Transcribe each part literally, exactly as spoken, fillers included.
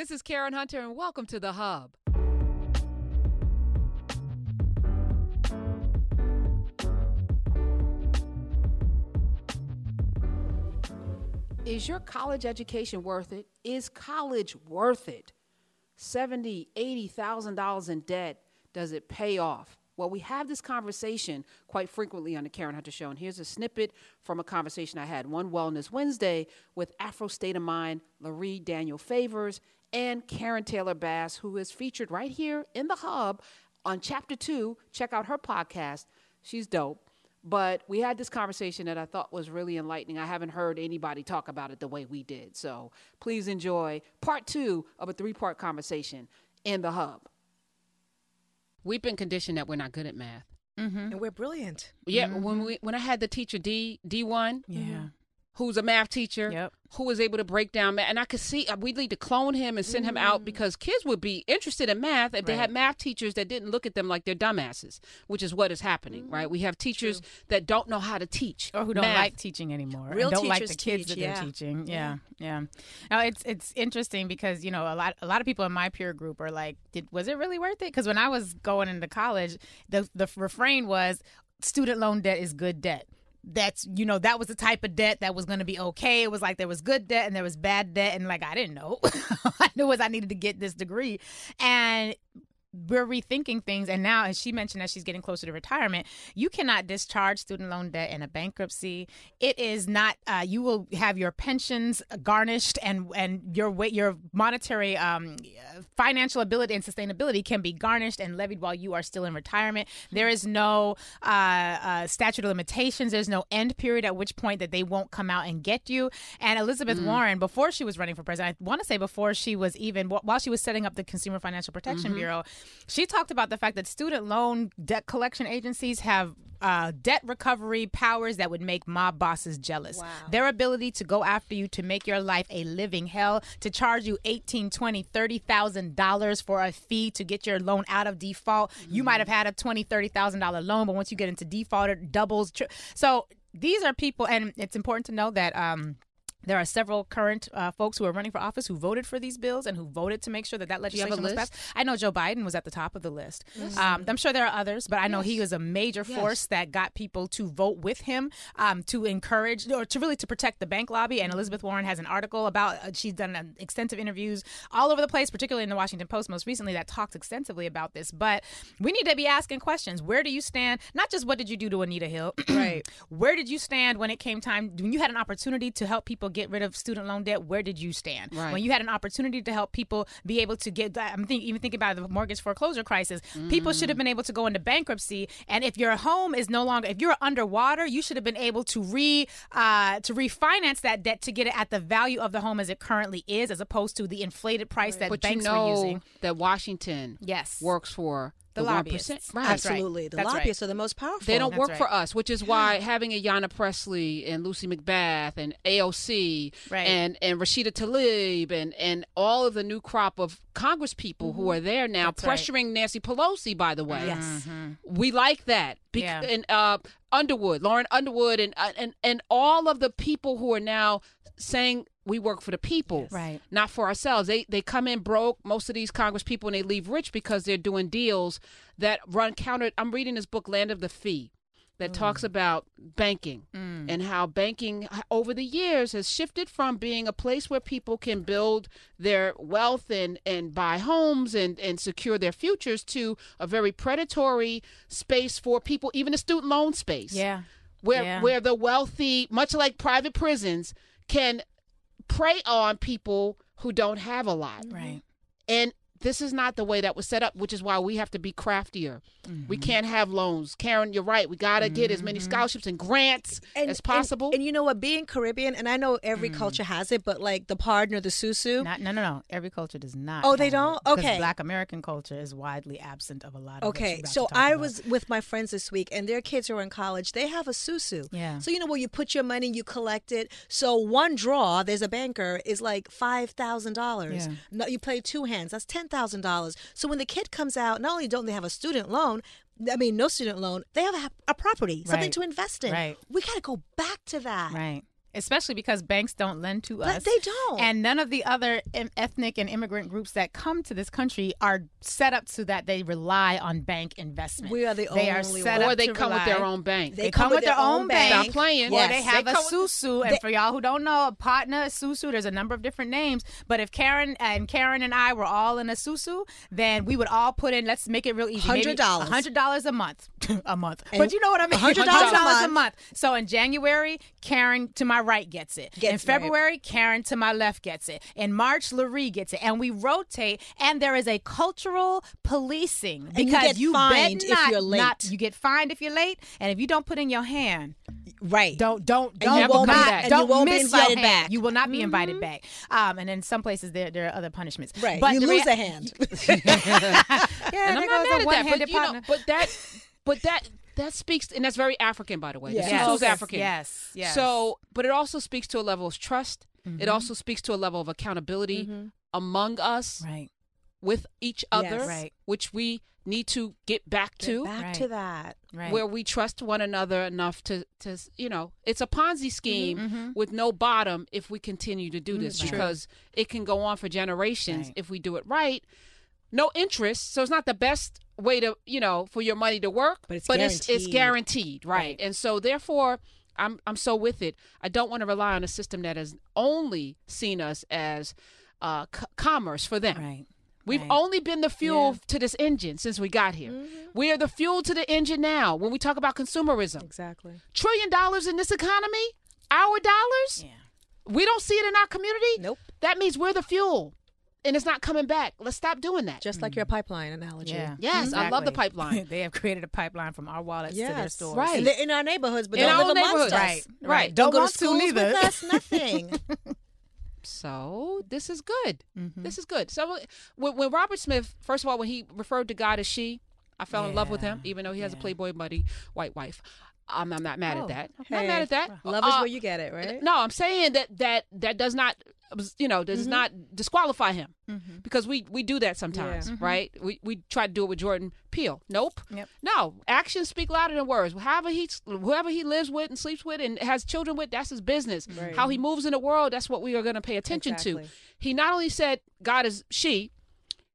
This is Karen Hunter, and welcome to The Hub. Is your college education worth it? Is college worth it? seventy thousand dollars, eighty thousand dollars in debt, does it pay off? Well, we have this conversation quite frequently on the Karen Hunter Show, and here's a snippet from a conversation I had one Wellness Wednesday with Afro State of Mind, Lurie Daniel Favors, and Karen Taylor Bass, who is featured right here in The Hub on Chapter two. Check out her podcast. She's dope. But we had this conversation that I thought was really enlightening. I haven't heard anybody talk about it the way we did. So please enjoy part two of a three-part conversation in The Hub. We've been conditioned that we're not good at math. Mm-hmm. And we're brilliant. Yeah. Mm-hmm. When we when I had the teacher D, D1, yeah. who's a math teacher, yep. who was able to break down math. And I could see we'd need to clone him and send mm-hmm. him out because kids would be interested in math if right. they had math teachers that didn't look at them like they're dumbasses, which is what is happening, mm-hmm. right? We have teachers True. that don't know how to teach. Or who don't math. like teaching anymore. Real don't like the kids teach, that yeah. they're teaching. Yeah. yeah, yeah. Now, it's it's interesting because, you know, a lot a lot of people in my peer group are like, "Did was it really worth it?" Because when I was going into college, the the refrain was, student loan debt is good debt. That's, you know, that was the type of debt that was going to be okay. It was like there was good debt and there was bad debt. And like, I didn't know. I knew was I needed to get this degree. And we're rethinking things. And now, as she mentioned that she's getting closer to retirement, you cannot discharge student loan debt in a bankruptcy. It is not, uh, you will have your pensions garnished and, and your your monetary um, financial ability and sustainability can be garnished and levied while you are still in retirement. There is no uh, uh, statute of limitations. There's no end period at which point that they won't come out and get you. And Elizabeth mm-hmm. Warren, before she was running for president, I want to say before she was even, while she was setting up the Consumer Financial Protection mm-hmm. Bureau, she talked about the fact that student loan debt collection agencies have uh, debt recovery powers that would make mob bosses jealous. Wow. Their ability to go after you, to make your life a living hell, to charge you eighteen thousand dollars, twenty thousand dollars, thirty thousand dollars for a fee to get your loan out of default. Mm-hmm. You might have had a twenty thousand dollars, thirty thousand dollars loan, but once you get into default, it doubles. Tri- so these are people, and it's important to know that um, there are several current uh, folks who are running for office who voted for these bills and who voted to make sure that that legislation was passed. I know Joe Biden was at the top of the list. Yes. Um, I'm sure there are others, but I know yes. he was a major force yes. that got people to vote with him um, to encourage or to really to protect the bank lobby. And Elizabeth Warren has an article about uh, she's done uh, extensive interviews all over the place, particularly in the Washington Post most recently, that talks extensively about this. But we need to be asking questions. Where do you stand? Not just what did you do to Anita Hill? right. Where did you stand when it came time, when you had an opportunity to help people get rid of student loan debt? Where did you stand? Right. When you had an opportunity to help people be able to get, I'm think, even thinking about the mortgage foreclosure crisis, mm. people should have been able to go into bankruptcy. And if your home is no longer, if you're underwater, you should have been able to re uh, to refinance that debt to get it at the value of the home as it currently is, as opposed to the inflated price right. that but banks you know were using. That Washington yes. works for. The, the lobbyists. Right. Absolutely. The That's lobbyists right. are the most powerful. They don't That's work right. for us, which is why having Ayanna Pressley and Lucy McBath and A O C right. and, and Rashida Tlaib and, and all of the new crop of Congress people mm-hmm. who are there now That's pressuring right. Nancy Pelosi, by the way. Yes. Mm-hmm. We like that. Be- yeah. And uh, Underwood, Lauren Underwood and, uh, and, and all of the people who are now saying we work for the people, yes. right? Not for ourselves. They they come in broke, most of these Congress people, and they leave rich because they're doing deals that run counter. I'm reading this book, Land of the Fee, that mm. talks about banking mm. and how banking over the years has shifted from being a place where people can build their wealth and, and buy homes and, and secure their futures to a very predatory space for people, even the student loan space. Yeah. Where, yeah. where the wealthy, much like private prisons, can prey on people who don't have a lot. Right. And this is not the way that was set up, which is why we have to be craftier. Mm-hmm. We can't have loans. Karen, you're right. We got to mm-hmm. get as many scholarships and grants and, as possible. And, and you know what? Being Caribbean, and I know every mm. culture has it, but like the pardon or the susu. Not, no, no, no. Every culture does not. Oh, they don't? It, okay. Black American culture is widely absent of a lot of Okay. So I about. was with my friends this week, and their kids who are in college. They have a susu. Yeah. So you know where you put your money, you collect it. So one draw, there's a banker, is like five thousand dollars. Yeah. No, you play two hands. That's ten thousand dollars. So when the kid comes out, not only don't they have a student loan, I mean, no student loan, they have a, a property, something right. to invest in. Right. We got to go back to that. Right. Especially because banks don't lend to us. But they don't. And none of the other ethnic and immigrant groups that come to this country are set up so that they rely on bank investment. We are the they only ones. Or they come rely. with their own bank. They, they come, come with their, their own bank. bank. Stop playing. Yes. Or they have they a susu. And they, for y'all who don't know, a partner, a susu, there's a number of different names. But if Karen and Karen and I were all in a susu, then we would all put in, let's make it real easy. one hundred dollars. one hundred dollars a month. a month. And but you know what I mean? one hundred dollars, one hundred dollars a month. So in January, Karen to my right gets it. Gets in February, right. Karen to my left gets it. In March, Lurie gets it. And we rotate, and there is a cultural policing. Because and you get you fined if not, you're late. Not, you get fined if you're late, and if you don't put in your hand, right? Don't don't don't and you won't, not, don't you won't miss be invited your hand. Back. You will not be mm-hmm. invited back. Um, and in some places there there are other punishments. Right? But you lose rea- a hand. yeah, and I'm not mad at that. But, you know, but that, but that. That speaks, and that's very African, by the way. Yes. The susu's yes. African. Yes, yes. So, but it also speaks to a level of trust. Mm-hmm. It also speaks to a level of accountability mm-hmm. among us, right. with each other, yes. right. which we need to get back get to. Back right. to that. Right. Where we trust one another enough to, to you know, it's a Ponzi scheme mm-hmm. with no bottom if we continue to do this. Mm-hmm. Because right. it can go on for generations right. if we do it right. No interest, so it's not the best way to, you know, for your money to work, but it's but guaranteed, it's, it's guaranteed right? right? And so, therefore, I'm I'm so with it. I don't want to rely on a system that has only seen us as uh, c- commerce for them. Right. We've right. only been the fuel yeah. to this engine since we got here. Mm-hmm. We are the fuel to the engine now. When we talk about consumerism, exactly, trillion dollars in this economy, our dollars. Yeah. We don't see it in our community. Nope. That means we're the fuel. And it's not coming back. Let's stop doing that. Just like mm. your pipeline analogy. Yeah. Yes, exactly. I love the pipeline. They have created a pipeline from our wallets yes. to their stores. Right. In our neighborhoods, but in don't live amongst us. Right, right. Don't, don't go, go to school with us, nothing. So this is good. Mm-hmm. This is good. So when, when Robert Smith, first of all, when he referred to God as she, I fell yeah. in love with him, even though he has yeah. a Playboy buddy, white wife. I'm, I'm not mad oh, at that. I'm hey. not mad at that. Love uh, is where you get it, right? No, I'm saying that that, that does not... you know, does mm-hmm. not disqualify him mm-hmm. because we, we do that sometimes, yeah. mm-hmm. right? We we try to do it with Jordan Peele. Nope. Yep. No. Actions speak louder than words. However he, whoever he lives with and sleeps with and has children with, that's his business. Right. How he moves in the world, that's what we are going to pay attention exactly. to. He not only said God is she,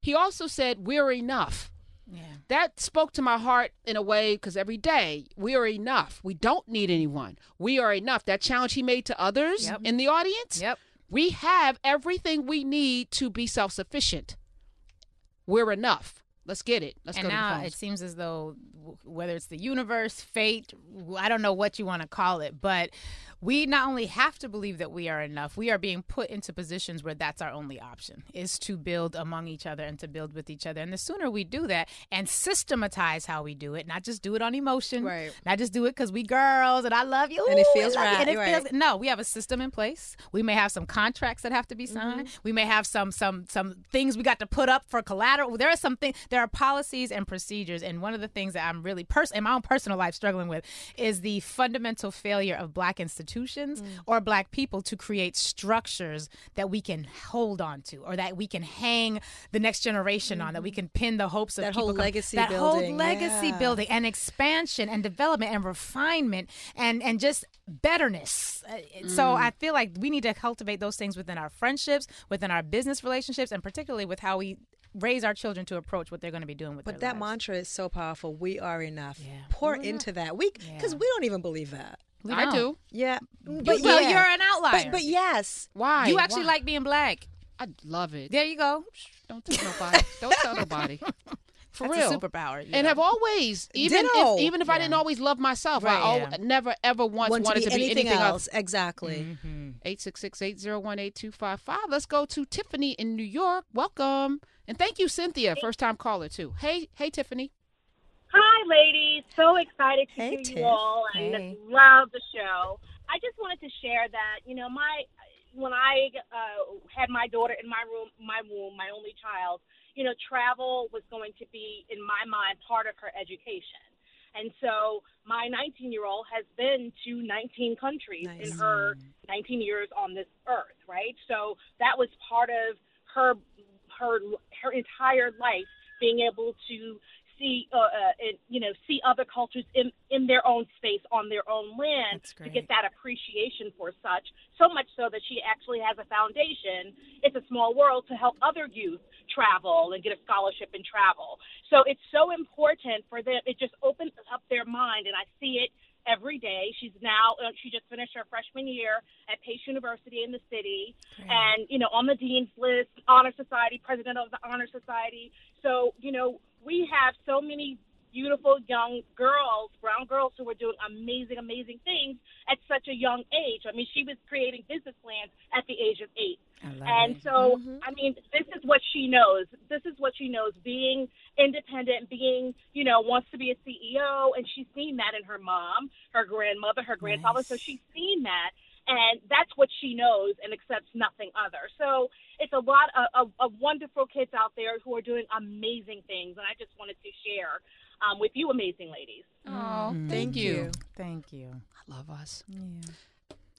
he also said we're enough. Yeah. That spoke to my heart in a way because every day we are enough. We don't need anyone. We are enough. That challenge he made to others yep. in the audience. Yep. We have everything we need to be self-sufficient. We're enough. Let's get it. Let's and go to the phones. And now it seems as though, w- whether it's the universe, fate, I don't know what you want to call it, but we not only have to believe that we are enough, we are being put into positions where that's our only option, is to build among each other and to build with each other. And the sooner we do that and systematize how we do it, not just do it on emotion, right. not just do it because we girls and I love you. And it feels right. And it feels, right. No, we have a system in place. We may have some contracts that have to be signed. Mm-hmm. We may have some some some things we got to put up for collateral. There are some things... There are policies and procedures, and one of the things that I'm really, pers- in my own personal life, struggling with is the fundamental failure of Black institutions mm. or Black people to create structures that we can hold on to, or that we can hang the next generation mm. on, that we can pin the hopes of that people. Whole legacy that building. whole legacy yeah. building, and expansion, and development, and refinement, and and just betterness. Mm. So I feel like we need to cultivate those things within our friendships, within our business relationships, and particularly with how we raise our children to approach what they're going to be doing with but their lives. But that mantra is so powerful. We are enough. Yeah. Pour We're into enough. That. We because yeah. we don't even believe that. We I don't. do. Yeah. But well, yeah. you're an outlier. But, but yes. Why? You actually Why? like being Black. I love it. There you go. Don't tell nobody. Don't tell nobody. For That's real. A superpower. And know. have always, even Ditto. if, even if yeah. I didn't always love myself, right. I always, yeah. never, ever once Want wanted to be, to be anything, anything else. Other. Exactly. eight six six, eight oh one, eight two five five. Let's go to Tiffany in New York. Welcome. And thank you, Cynthia, first-time caller, too. Hey, hey, Tiffany. Hi, ladies. So excited to hey, see Tiff. you all and hey. love the show. I just wanted to share that, you know, my when I uh, had my daughter in my room, my womb, my only child, you know, travel was going to be, in my mind, part of her education. And so my nineteen-year-old has been to nineteen countries nice. in her nineteen years on this earth, right? So that was part of her her her entire life, being able to see, uh, uh, and, you know, see other cultures in, in their own space, on their own land, to get that appreciation for such, so much so that she actually has a foundation, It's a Small World, to help other youth travel and get a scholarship and travel. So it's so important for them. It just opens up their mind, and I see it every day. She's now, she just finished her freshman year at Pace University in the city, Great. and, you know, on the dean's list, Honor Society, president of the Honor Society. So, you know, we have so many beautiful young girls, brown girls, who are doing amazing, amazing things at such a young age. I mean, she was creating business plans at the age of eight. And it. so, mm-hmm. I mean, this is what she knows. This is what she knows, being independent, being, you know, wants to be a C E O. And she's seen that in her mom, her grandmother, her grandfather. Nice. So she's seen that. And that's what she knows and accepts nothing other. So it's a lot of, of, of wonderful kids out there who are doing amazing things. And I just wanted to share um, with you amazing ladies. Oh, mm-hmm. thank, thank you. you. Thank you. I love us. Yeah.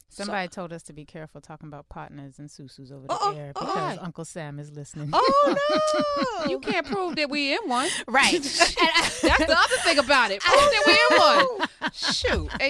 Somebody so, told us to be careful talking about partners and susus over the oh, air because oh, right. Uncle Sam is listening. Oh, no. You can't prove that we're in one. Right. And I, that's the other thing about it. Prove that we're in one.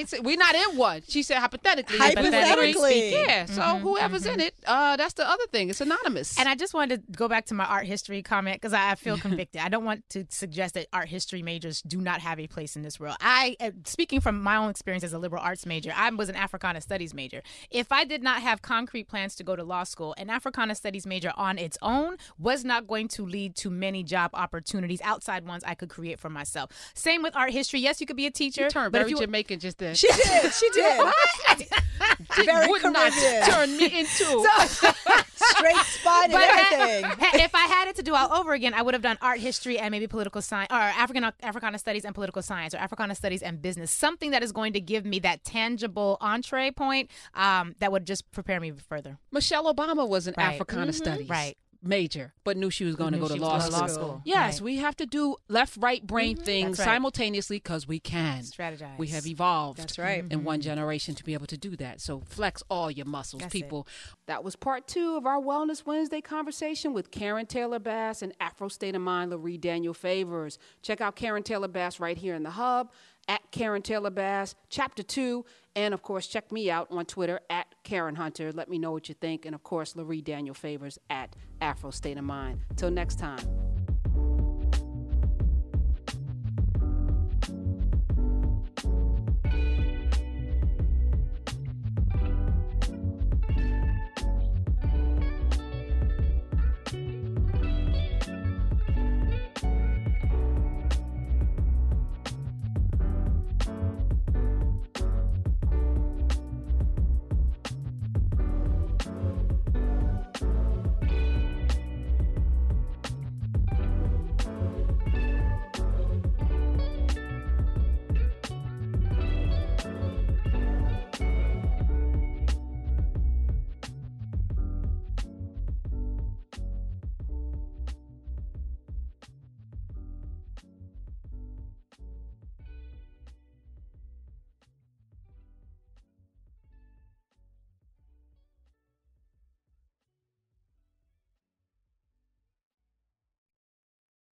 Shoot. We're not in one. She said hypothetically. Hypothetically. Yeah. So mm-hmm, whoever's mm-hmm. in it, uh, that's the other thing. It's anonymous. And I just wanted to go back to my art history comment because I, I feel convicted. I don't want to suggest that art history majors do not have a place in this world. I, uh, speaking from my own experience as a liberal arts major, I was an Africana studies major. If I did not have concrete plans to go to law school, an Africana studies major on its own was not going to lead to many job opportunities outside ones I could create for myself. Same with art history. Yes, you could be a teacher. You turned but very if you... Jamaican just then. She did. She did. What? Did, very would not turn me into. So, straight spot and but everything. I, if I had it to do all over again, I would have done art history and maybe political science, or African Africana studies and political science, or Africana studies and business. Something that is going to give me that tangible entree point. Um, that would just prepare me further. Michelle Obama was an right. Africana mm-hmm. studies right. major, but knew she was going to go to law school. law school. Yes, right. we have to do left, right brain mm-hmm. things right. simultaneously because we can. Strategize. We have evolved That's right. in mm-hmm. one generation to be able to do that. So flex all your muscles, That's people. It. That was part two of our Wellness Wednesday conversation with Karen Taylor Bass and Afro State of Mind, Lurie Daniel Favors. Check out Karen Taylor Bass right here in the Hub, at Karen Taylor Bass, Chapter two, and, of course, check me out on Twitter, at Karen Hunter. Let me know what you think. And, of course, Lurie Daniel Favors, at Afro State of Mind. Till next time.